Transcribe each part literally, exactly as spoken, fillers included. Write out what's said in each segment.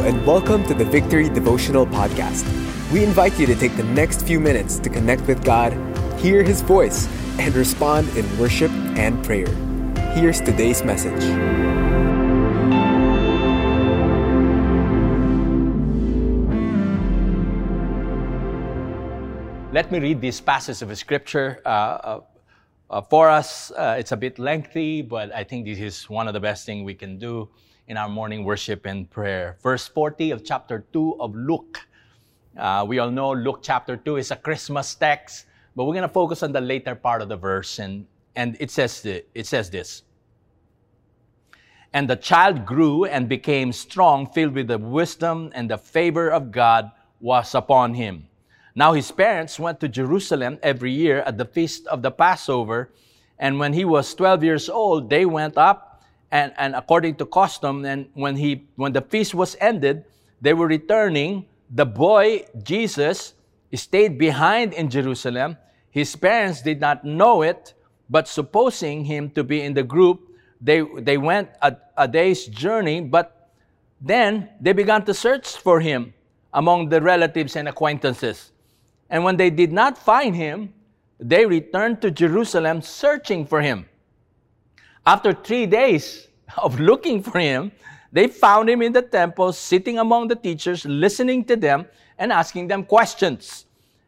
Hello and welcome to the Victory Devotional Podcast. We invite you to take the next few minutes to connect with God, hear His voice, and respond in worship and prayer. Here's today's message. Let me read these passages of Scripture uh, uh, uh, for us. Uh, it's a bit lengthy, but I think this is one of the best things we can do in our morning worship and prayer. Verse forty of chapter two of Luke. Uh, we all know Luke chapter two is a Christmas text, but we're going to focus on the later part of the verse. And, and it says th- it says this. And the child grew and became strong, filled with the wisdom, and the favor of God was upon him. Now his parents went to Jerusalem every year at the feast of the Passover. And when he was twelve years old, they went up And, and according to custom, and when he when the feast was ended, they were returning. The boy, Jesus, stayed behind in Jerusalem. His parents did not know it, but supposing him to be in the group, they, they went a, a day's journey, but then they began to search for him among the relatives and acquaintances. And when they did not find him, they returned to Jerusalem searching for him. After three days of looking for him, they found him in the temple, sitting among the teachers, listening to them and asking them questions.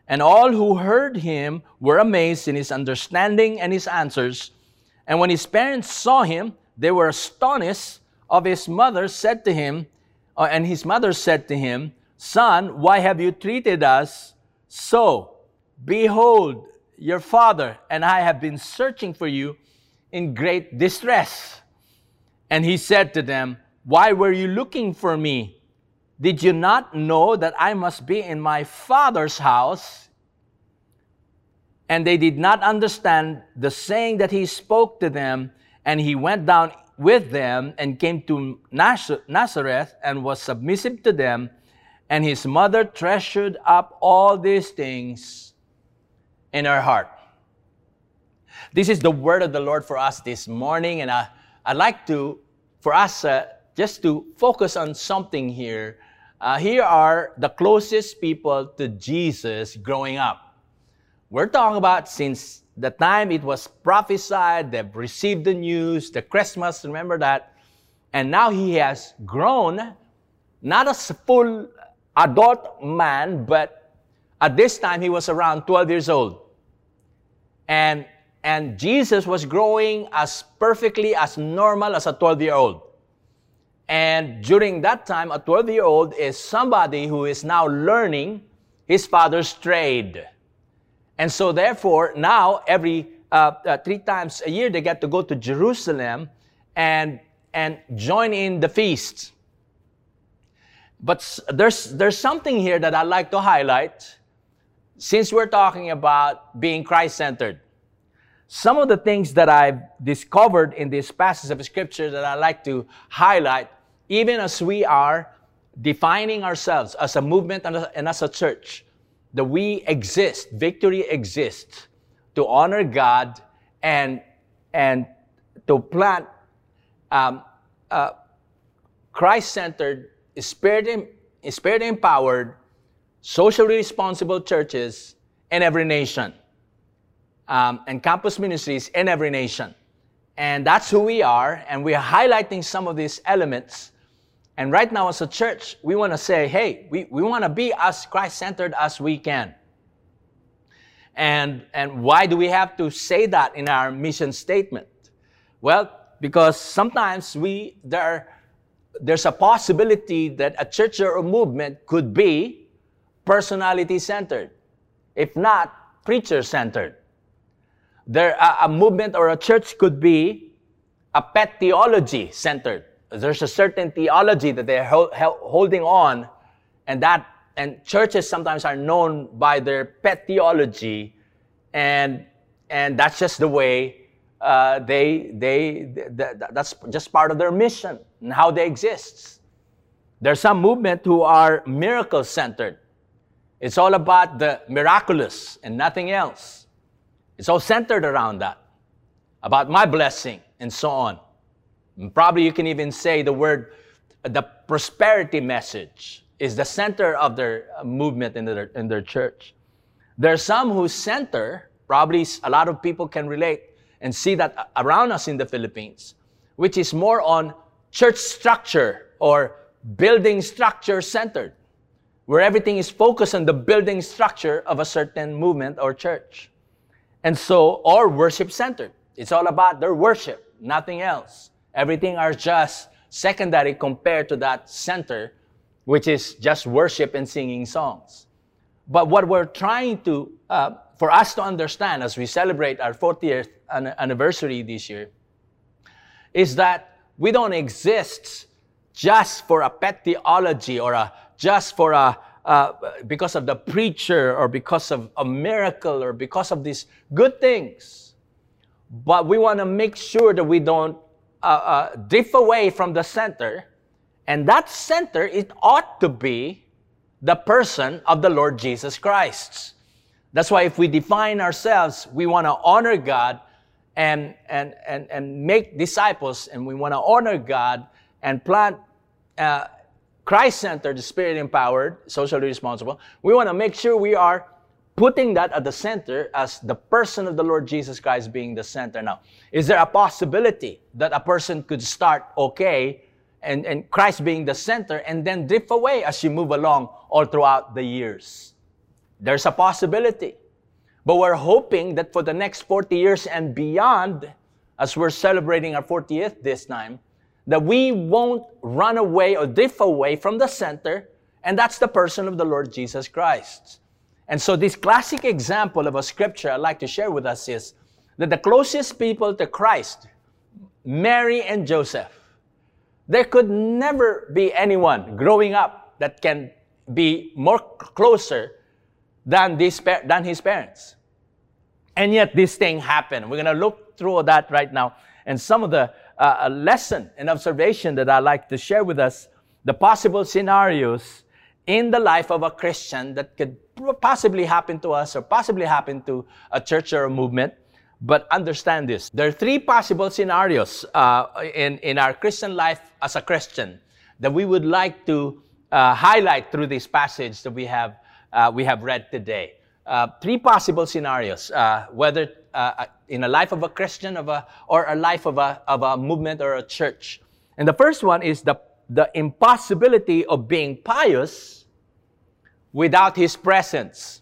And all who heard him were amazed in his understanding and his answers. And when his parents saw him, they were astonished. Of his mother said to him, uh, and his mother said to him, "Son, why have you treated us so? Behold, your father and I have been searching for you in great distress." And he said to them, "Why were you looking for me? Did you not know that I must be in my Father's house?" And they did not understand the saying that he spoke to them. And he went down with them and came to Nazareth and was submissive to them. And his mother treasured up all these things in her heart. This is the word of the Lord for us this morning, and I, I'd like to, for us, uh, just to focus on something here. Uh, here are the closest people to Jesus growing up. We're talking about since the time it was prophesied, they've received the news, the Christmas, remember that? And now he has grown, not as a full adult man, but at this time he was around twelve years old. And And Jesus was growing as perfectly, as normal as a twelve-year-old. And during that time, a twelve-year-old is somebody who is now learning his father's trade. And so therefore, now every uh, uh, three times a year, they get to go to Jerusalem and, and join in the feast. But there's, there's something here that I'd like to highlight, since we're talking about being Christ-centered. Some of the things that I've discovered in this passage of Scripture that I like to highlight, even as we are defining ourselves as a movement and as a church, that we exist, Victory exists, to honor God and, and to plant um, uh, Christ-centered, Spirit-empowered, socially responsible churches in every nation. Um, and campus ministries in every nation. And that's who we are, and we are highlighting some of these elements. And right now as a church, we want to say, hey, we, we want to be as Christ-centered as we can. And, and why do we have to say that in our mission statement? Well, because sometimes we there there's a possibility that a church or a movement could be personality-centered, if not preacher-centered. There, a, a movement or a church could be a pet theology centered. There's a certain theology that they're ho- ho- holding on, and that and churches sometimes are known by their pet theology, and and that's just the way uh, they they th- th- that's just part of their mission and how they exist. There's some movement who are miracle centered. It's all about the miraculous and nothing else. It's all centered around that, about my blessing and so on. And probably you can even say the word the prosperity message is the center of their movement in their, in their church. There are some whose center, probably a lot of people can relate and see that around us in the Philippines, which is more on church structure or building structure centered, where everything is focused on the building structure of a certain movement or church. And so, or worship centered. It's all about their worship, nothing else. Everything are just secondary compared to that center, which is just worship and singing songs. But what we're trying to, uh, for us to understand as we celebrate our fortieth anniversary this year, is that we don't exist just for a pet theology or a, just for a, uh, because of the preacher or because of a miracle or because of these good things. But we want to make sure that we don't uh, uh, drift away from the center. And that center, it ought to be the person of the Lord Jesus Christ. That's why if we define ourselves, we want to honor God and, and, and, and make disciples, and we want to honor God and plant uh, Christ-centered, Spirit-empowered, socially responsible. We want to make sure we are putting that at the center as the person of the Lord Jesus Christ being the center. Now, is there a possibility that a person could start okay and, and Christ being the center and then drift away as you move along all throughout the years? There's a possibility. But we're hoping that for the next forty years and beyond, as we're celebrating our fortieth this time, that we won't run away or drift away from the center, and that's the person of the Lord Jesus Christ. And so this classic example of a scripture I'd like to share with us is that the closest people to Christ, Mary and Joseph, there could never be anyone growing up that can be more closer than, this, than his parents. And yet this thing happened. We're going to look through that right now. And some of the uh, a lesson and observation that I like to share with us, the possible scenarios in the life of a Christian that could possibly happen to us or possibly happen to a church or a movement. But understand this. There are three possible scenarios uh, in, in our Christian life as a Christian that we would like to uh, highlight through this passage that we have, uh, we have read today. Uh, three possible scenarios, uh, whether uh, in a life of a Christian of a, or a life of a, of a movement or a church. And the first one is the, the impossibility of being pious without His presence.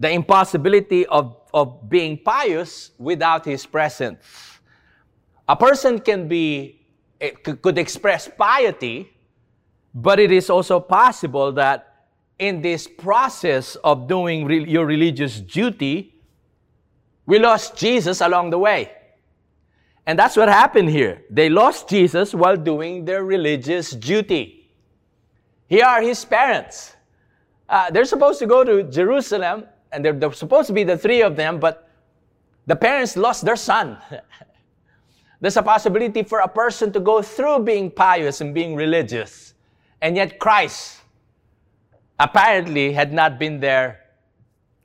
The impossibility of, of being pious without His presence. A person can be, it could express piety, but it is also possible that in this process of doing re- your religious duty, we lost Jesus along the way. And that's what happened here. They lost Jesus while doing their religious duty. Here are his parents. Uh, they're supposed to go to Jerusalem, and they're, they're supposed to be the three of them, but the parents lost their son. There's a possibility for a person to go through being pious and being religious, and yet Christ apparently had not been there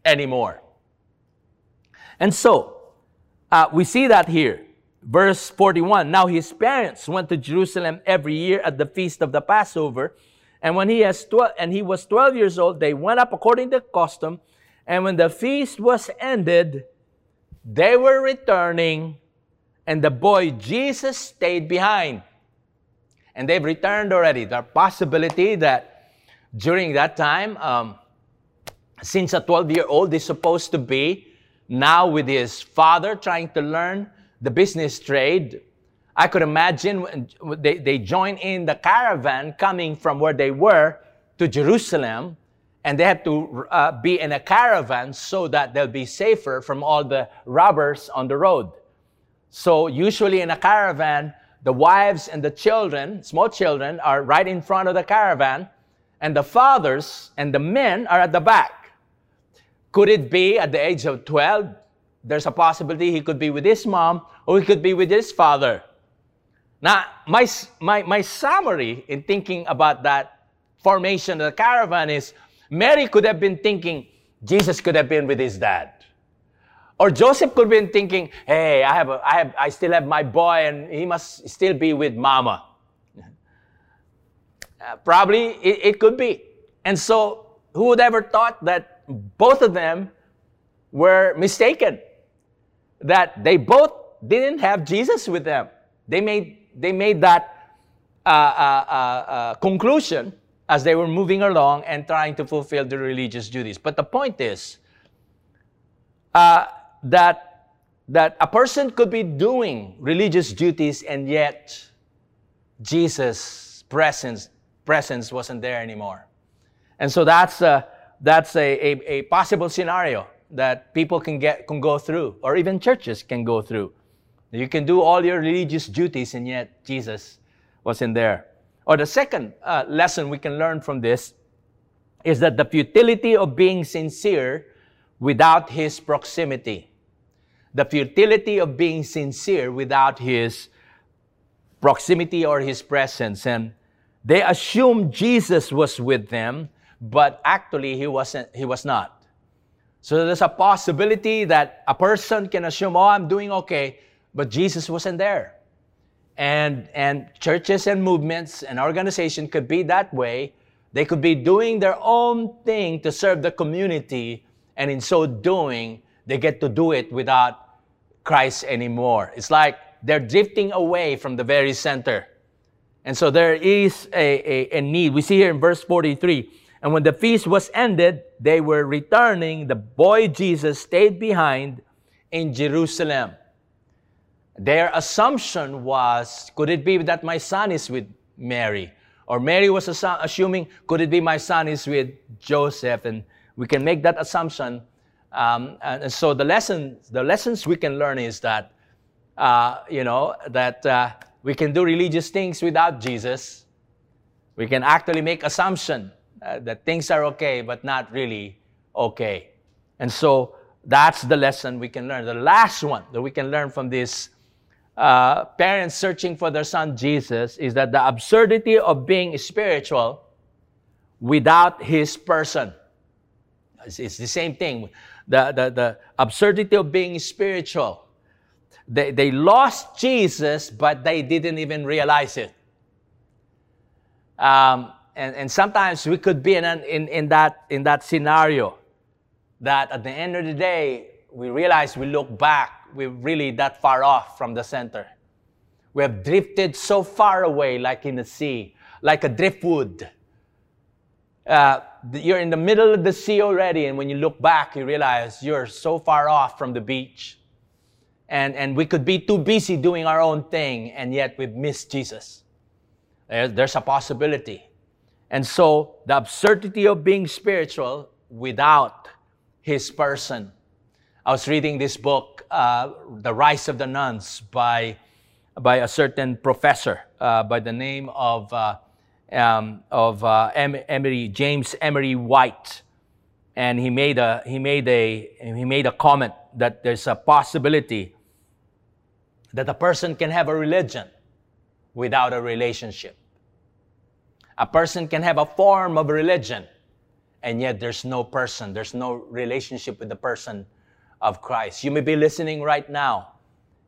anymore. And so, uh, we see that here. Verse forty-one, now his parents went to Jerusalem every year at the feast of the Passover. And when he, has tw- and he was twelve years old, they went up according to custom. And when the feast was ended, they were returning, and the boy Jesus stayed behind. And they've returned already. The possibility that during that time, um, since a twelve-year-old is supposed to be now with his father trying to learn the business trade, I could imagine when they, they join in the caravan coming from where they were to Jerusalem, and they had to uh, be in a caravan so that they'll be safer from all the robbers on the road. So usually in a caravan, the wives and the children, small children, are right in front of the caravan, and the fathers and the men are at the back. Could it be at the age of twelve? There's a possibility he could be with his mom or he could be with his father. Now, my, my, my summary in thinking about that formation of the caravan is Mary could have been thinking Jesus could have been with his dad. Or Joseph could have been thinking, hey, I have a, I have, I still have my boy and he must still be with mama. Uh, probably it, it could be. And so who would ever thought that both of them were mistaken? That they both didn't have Jesus with them. They made, they made that uh, uh, uh, conclusion as they were moving along and trying to fulfill their religious duties. But the point is uh, that, that a person could be doing religious duties and yet Jesus' presence, presence wasn't there anymore. And so that's a, that's a, a, a possible scenario that people can, get, can go through, or even churches can go through. You can do all your religious duties and yet Jesus wasn't there. Or the second uh, lesson we can learn from this is that the futility of being sincere without His proximity. The futility of being sincere without His proximity or His presence. And they assumed Jesus was with them, but actually He wasn't, He was not. So there's a possibility that a person can assume, oh, I'm doing okay, but Jesus wasn't there. And, and churches and movements and organizations could be that way. They could be doing their own thing to serve the community, and in so doing, they get to do it without Christ anymore. It's like they're drifting away from the very center. And so there is a, a, a need. We see here in verse forty-three, and when the feast was ended, they were returning. The boy Jesus stayed behind in Jerusalem. Their assumption was, could it be that my son is with Mary? Or Mary was assuming, could it be my son is with Joseph? And we can make that assumption. Um, and, and so the lessons, the lessons we can learn is that, uh, you know, that uh, we can do religious things without Jesus. We can actually make assumption uh, that things are okay, but not really okay. And so that's the lesson we can learn. The last one that we can learn from this Uh, parents searching for their son Jesus is that the absurdity of being spiritual without His person. It's, it's the same thing. The, the, the absurdity of being spiritual. They, they lost Jesus, but they didn't even realize it. Um, and, and sometimes we could be in, an, in, in, that, in that scenario that at the end of the day, we realize we look back. We're really that far off from the center. We have drifted so far away, like in the sea, like a driftwood. Uh, you're in the middle of the sea already, and when you look back, you realize you're so far off from the beach. And, and we could be too busy doing our own thing, and yet we've missed Jesus. There, there's a possibility. And so, the absurdity of being spiritual without His person. I was reading this book, uh, The Rise of the Nuns, by, by a certain professor uh, by the name of, uh, um, of uh, Emery, James Emery White. And he made, a, he, made a, he made a comment that there's a possibility that a person can have a religion without a relationship. A person can have a form of religion, and yet there's no person, there's no relationship with the person of Christ. You may be listening right now,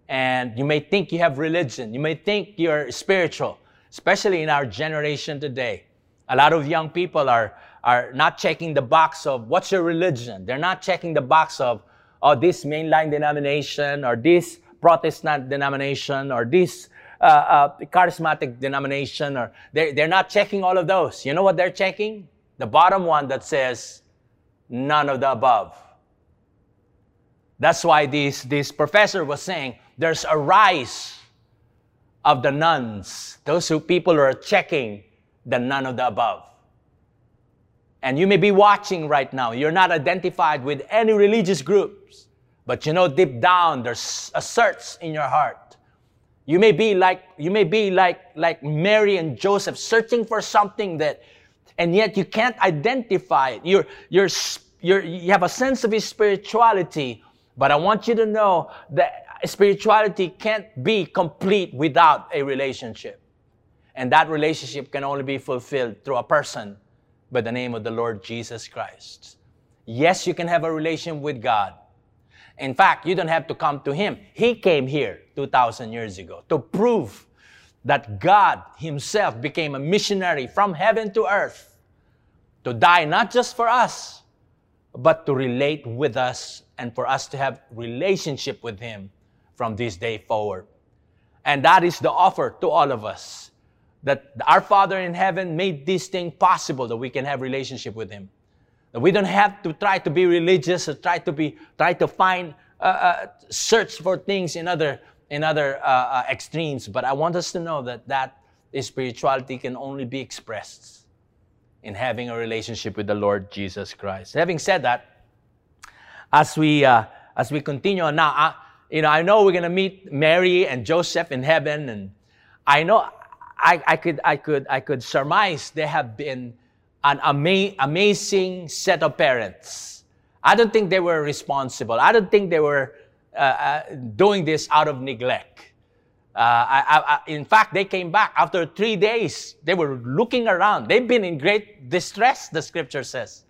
and you may think you have religion. You may think you're spiritual, especially in our generation today. A lot of young people are, are not checking the box of what's your religion. They're not checking the box of, oh, this mainline denomination, or this Protestant denomination, or this uh, uh, charismatic denomination. Or they're, they're not checking all of those. You know what they're checking? The bottom one that says, none of the above. That's why this, this professor was saying there's a rise of the nuns, those who people are checking the none of the above. And you may be watching right now. You're not identified with any religious groups, but you know deep down there's a search in your heart. You may be like, you may be like, like Mary and Joseph, searching for something that, and yet you can't identify it. You're, you're, you're, you have a sense of spirituality. But I want you to know that spirituality can't be complete without a relationship. And that relationship can only be fulfilled through a person by the name of the Lord Jesus Christ. Yes, you can have a relation with God. In fact, you don't have to come to Him. He came here two thousand years ago to prove that God himself became a missionary from heaven to earth to die not just for us, but to relate with us and for us to have relationship with him from this day forward. And that is the offer to all of us, that our Father in heaven made this thing possible, that we can have relationship with him. That we don't have to try to be religious or try to be try to find uh, uh, search for things in other in other uh, uh, extremes. But I want us to know that that spirituality can only be expressed in having a relationship with the Lord Jesus Christ. Having said that, as we uh, as we continue now, I, you know I know we're gonna meet Mary and Joseph in heaven, and I know I, I could I could I could surmise they have been an ama amazing set of parents. I don't think they were responsible. I don't think they were uh, uh, doing this out of neglect. Uh, I, I, I, in fact, they came back after three days. They were looking around. They've been in great distress, the scripture says.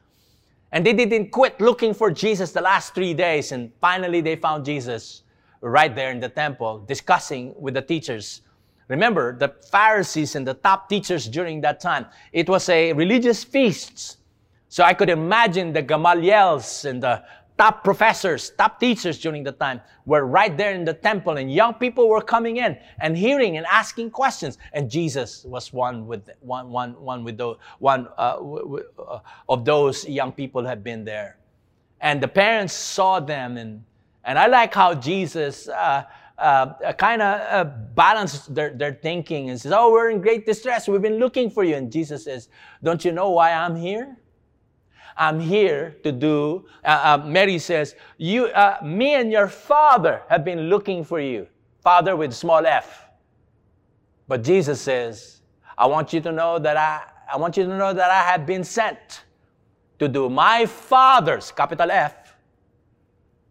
And they didn't quit looking for Jesus the last three days. And finally, they found Jesus right there in the temple, discussing with the teachers. Remember, the Pharisees and the top teachers during that time, it was a religious feast. So I could imagine the Gamaliels and the top professors, top teachers during the time were right there in the temple, and young people were coming in and hearing and asking questions. And Jesus was one with one, one, one with those, one uh, w w of those young people had been there, and the parents saw them, and and I like how Jesus Uh, Uh, kind of uh, balance their, their thinking and says, oh, we're in great distress. We've been looking for you. And Jesus says, don't you know why I'm here? I'm here to do, uh, uh, Mary says, "You, uh, me and your father have been looking for you." Father with small f. But Jesus says, I want you to know that I, I want you to know that I have been sent to do my father's, capital F,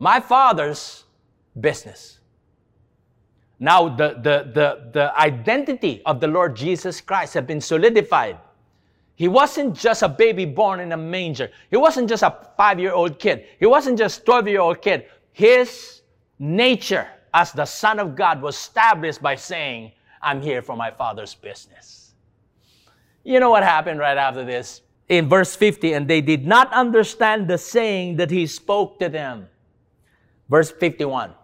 my father's business. Now, the, the, the, the identity of the Lord Jesus Christ had been solidified. He wasn't just a baby born in a manger. He wasn't just a five-year-old kid. He wasn't just a twelve-year-old kid. His nature as the Son of God was established by saying, I'm here for my Father's business. You know what happened right after this? In verse fifty, and they did not understand the saying that he spoke to them. Verse fifty-one.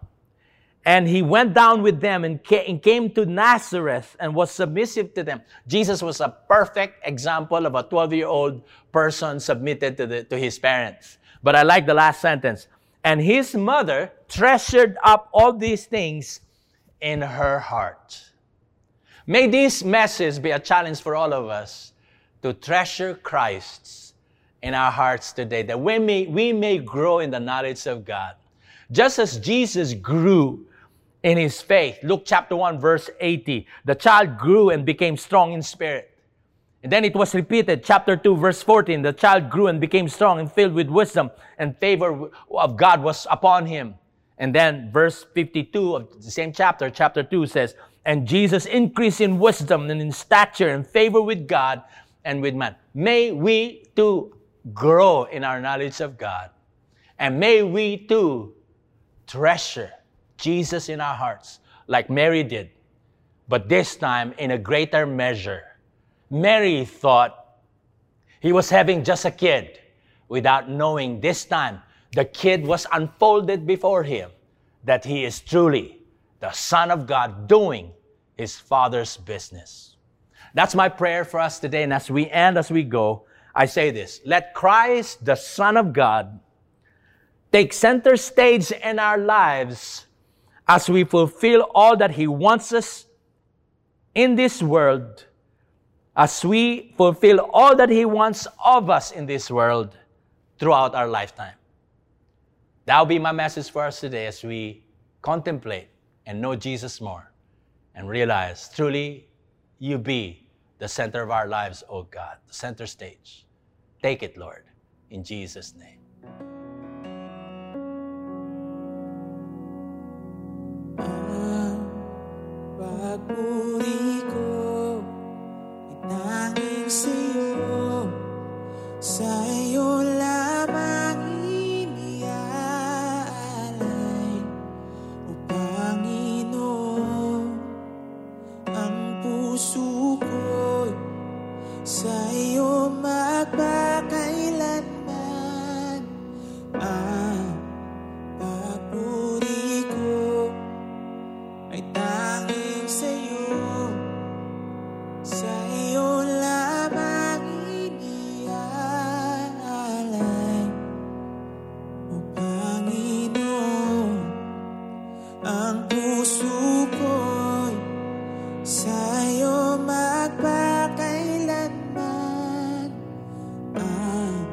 And he went down with them and came to Nazareth and was submissive to them. Jesus was a perfect example of a twelve-year-old person submitted to, the, to his parents. But I like the last sentence. And his mother treasured up all these things in her heart. May this message be a challenge for all of us to treasure Christ in our hearts today, that we may, we may grow in the knowledge of God. Just as Jesus grew in his faith. Luke chapter one verse eighty. The child grew and became strong in spirit. And then it was repeated. Chapter two verse fourteen. The child grew and became strong and filled with wisdom, and favor of God was upon him. And then verse fifty-two of the same chapter, chapter two says, and Jesus increased in wisdom and in stature and favor with God and with man. May we too grow in our knowledge of God. And may we too treasure Jesus in our hearts like Mary did, but this time in a greater measure. Mary thought he was having just a kid without knowing this time the kid was unfolded before him, that he is truly the Son of God doing his Father's business. That's my prayer for us today, and as we end, as we go, I say this: let Christ, the Son of God, take center stage in our lives as we fulfill all that he wants us in this world, as we fulfill all that he wants of us in this world throughout our lifetime. That will be my message for us today as we contemplate and know Jesus more and realize truly you be the center of our lives, O God, the center stage. Take it, Lord, in Jesus' name. Puri ko, itanging sa'yo, sa'yo lamang inialay, O Panginoon, ang puri. puso'y sa'yo magpakailanman. Ang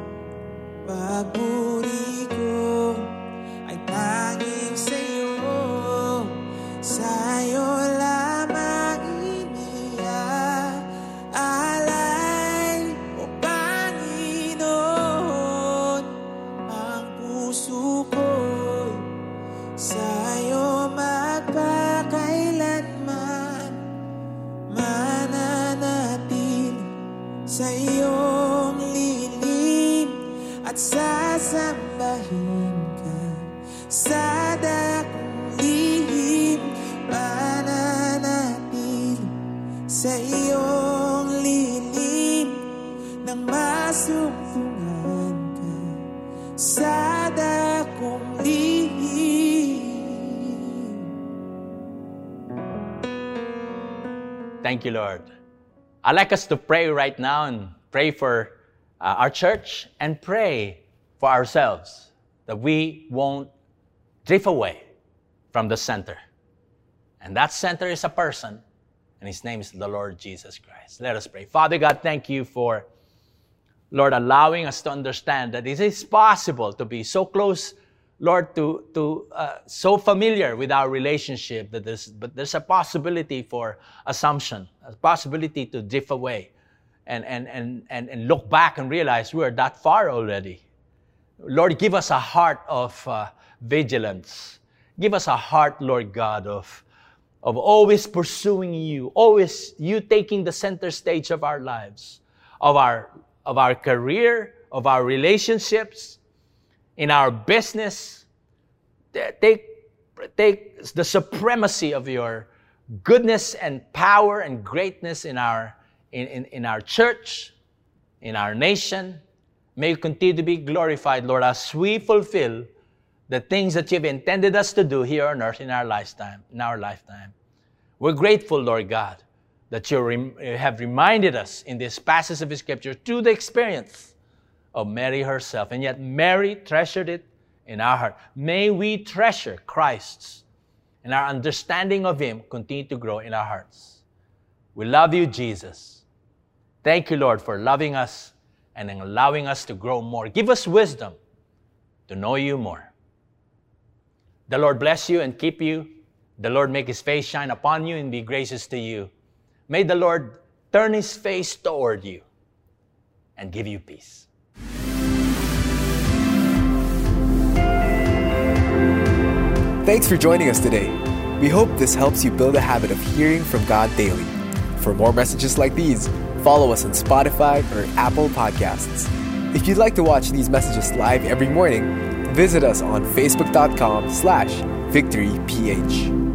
pagburi ko ay tanging sa'yo, sa'yo lamang iniaalay. O Panginoon, ang puso ko'y sa'yo magpakailanman, mananatil sa iyong lilim at sasambahin ka sa dakong lihim. Mananatil sa iyong lilim nang masumpungan ka sa dakong lihim. Thank you, Lord. I'd like us to pray right now and pray for uh, our church and pray for ourselves that we won't drift away from the center. And that center is a person, and his name is the Lord Jesus Christ. Let us pray. Father God, thank you for, Lord, allowing us to understand that it is possible to be so close, Lord, to, to uh, so familiar with our relationship that there's, but there's a possibility for assumption, a possibility to drift away and, and, and, and, and look back and realize we are that far already. Lord, give us a heart of uh, vigilance. Give us a heart, Lord God, of, of always pursuing you, always you taking the center stage of our lives, of our, of our career, of our relationships, in our business. Take, take the supremacy of your goodness and power and greatness in our, in, in, in our church, in our nation. May you continue to be glorified, Lord, as we fulfill the things that you've intended us to do here on earth in our lifetime. In our lifetime. We're grateful, Lord God, that you rem- have reminded us in this passage of Scripture through the experience of Mary herself. And yet Mary treasured it in our heart. May we treasure Christ's and our understanding of him continue to grow in our hearts. We love you, Jesus. Thank you, Lord, for loving us and allowing us to grow more. Give us wisdom to know you more. The Lord bless you and keep you. The Lord make his face shine upon you and be gracious to you. May the Lord turn his face toward you and give you peace. Thanks for joining us today. We hope this helps you build a habit of hearing from God daily. For more messages like these, follow us on Spotify or Apple Podcasts. If you'd like to watch these messages live every morning, visit us on facebook dot com slash victory p h.